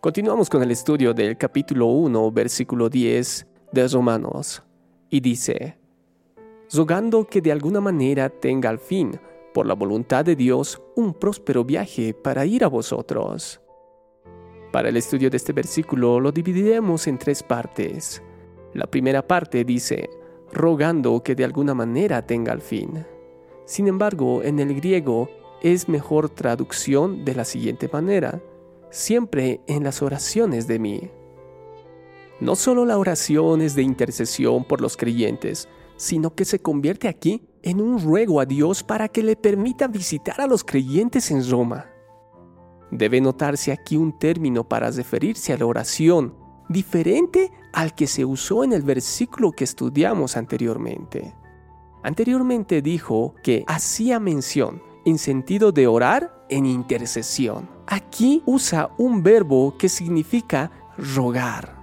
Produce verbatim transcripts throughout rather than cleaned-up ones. Continuamos con el estudio del capítulo uno, versículo diez de Romanos, y dice: rogando que de alguna manera tenga al fin, por la voluntad de Dios, un próspero viaje para ir a vosotros. Para el estudio de este versículo lo dividiremos en tres partes. La primera parte dice: rogando que de alguna manera tenga al fin. Sin embargo, en el griego es mejor traducción de la siguiente manera: siempre en las oraciones de mí. No solo la oración es de intercesión por los creyentes, sino que se convierte aquí en un ruego a Dios para que le permita visitar a los creyentes en Roma. Debe notarse aquí un término para referirse a la oración, diferente al que se usó en el versículo que estudiamos anteriormente. Anteriormente dijo que hacía mención en sentido de orar en intercesión. Aquí usa un verbo que significa rogar.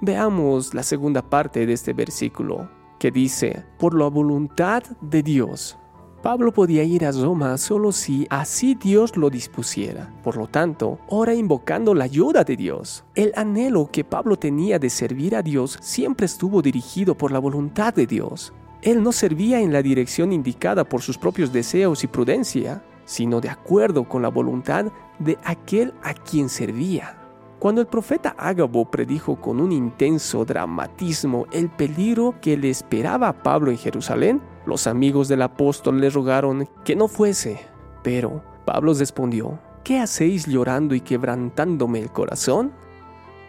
Veamos la segunda parte de este versículo, que dice: por la voluntad de Dios. Pablo podía ir a Roma solo si así Dios lo dispusiera. Por lo tanto, ora invocando la ayuda de Dios. El anhelo que Pablo tenía de servir a Dios siempre estuvo dirigido por la voluntad de Dios. Él no servía en la dirección indicada por sus propios deseos y prudencia, sino de acuerdo con la voluntad de aquel a quien servía. Cuando el profeta Agabo predijo con un intenso dramatismo el peligro que le esperaba a Pablo en Jerusalén, los amigos del apóstol le rogaron que no fuese. Pero Pablo respondió: ¿qué hacéis llorando y quebrantándome el corazón?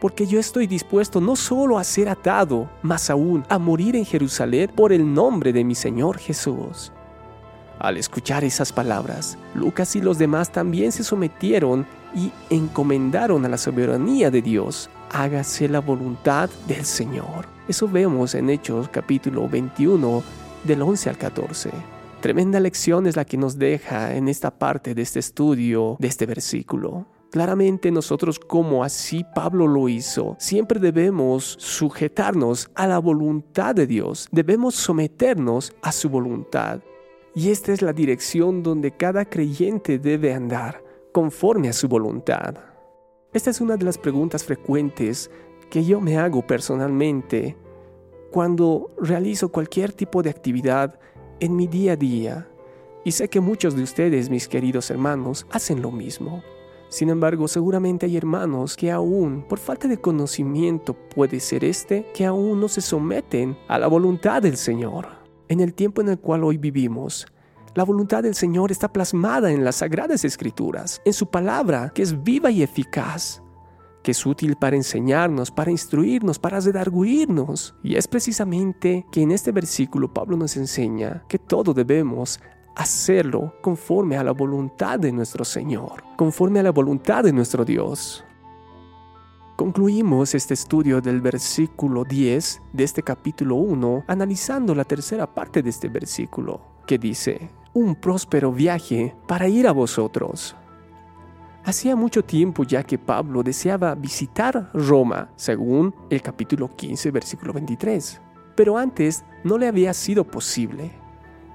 Porque yo estoy dispuesto no solo a ser atado, mas aún a morir en Jerusalén por el nombre de mi Señor Jesús. Al escuchar esas palabras, Lucas y los demás también se sometieron y encomendaron a la soberanía de Dios. Hágase la voluntad del Señor. Eso vemos en Hechos capítulo veintiuno, del once al catorce. Tremenda lección es la que nos deja en esta parte de este estudio, de este versículo. Claramente nosotros, como así Pablo lo hizo, siempre debemos sujetarnos a la voluntad de Dios. Debemos someternos a su voluntad. Y esta es la dirección donde cada creyente debe andar, conforme a su voluntad. Esta es una de las preguntas frecuentes que yo me hago personalmente cuando realizo cualquier tipo de actividad en mi día a día. Y sé que muchos de ustedes, mis queridos hermanos, hacen lo mismo. Sin embargo, seguramente hay hermanos que aún, por falta de conocimiento, puede ser este, que aún no se someten a la voluntad del Señor. En el tiempo en el cual hoy vivimos, la voluntad del Señor está plasmada en las Sagradas Escrituras, en su palabra, que es viva y eficaz, que es útil para enseñarnos, para instruirnos, para redarguirnos. Y es precisamente que en este versículo Pablo nos enseña que todo debemos hacerlo conforme a la voluntad de nuestro Señor, conforme a la voluntad de nuestro Dios. Concluimos este estudio del versículo diez de este capítulo uno analizando la tercera parte de este versículo, que dice: un próspero viaje para ir a vosotros. Hacía mucho tiempo ya que Pablo deseaba visitar Roma, según el capítulo quince, versículo veintitrés, pero antes no le había sido posible.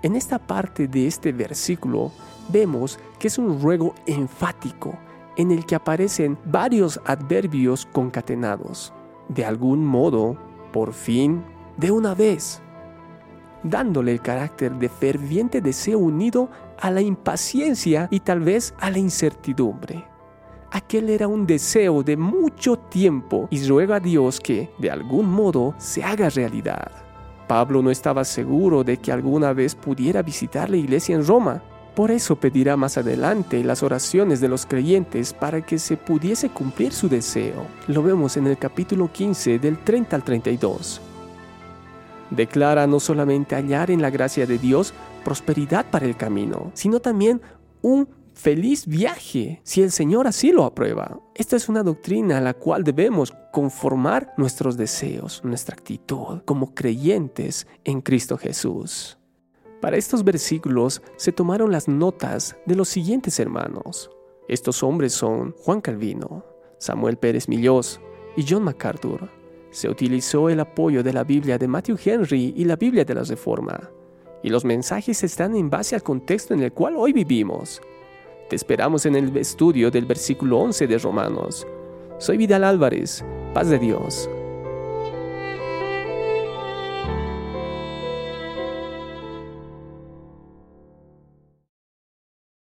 En esta parte de este versículo vemos que es un ruego enfático, en el que aparecen varios adverbios concatenados: de algún modo, por fin, de una vez, dándole el carácter de ferviente deseo unido a la impaciencia y tal vez a la incertidumbre. Aquel era un deseo de mucho tiempo y ruega a Dios que, de algún modo, se haga realidad. Pablo no estaba seguro de que alguna vez pudiera visitar la iglesia en Roma. Por eso pedirá más adelante las oraciones de los creyentes para que se pudiese cumplir su deseo. Lo vemos en el capítulo quince del treinta al treinta y dos. Declara no solamente hallar en la gracia de Dios prosperidad para el camino, sino también un feliz viaje, si el Señor así lo aprueba. Esta es una doctrina a la cual debemos conformar nuestros deseos, nuestra actitud como creyentes en Cristo Jesús. Para estos versículos se tomaron las notas de los siguientes hermanos. Estos hombres son Juan Calvino, Samuel Pérez Millós y John MacArthur. Se utilizó el apoyo de la Biblia de Matthew Henry y la Biblia de la Reforma. Y los mensajes están en base al contexto en el cual hoy vivimos. Te esperamos en el estudio del versículo once de Romanos. Soy Vidal Álvarez. Paz de Dios.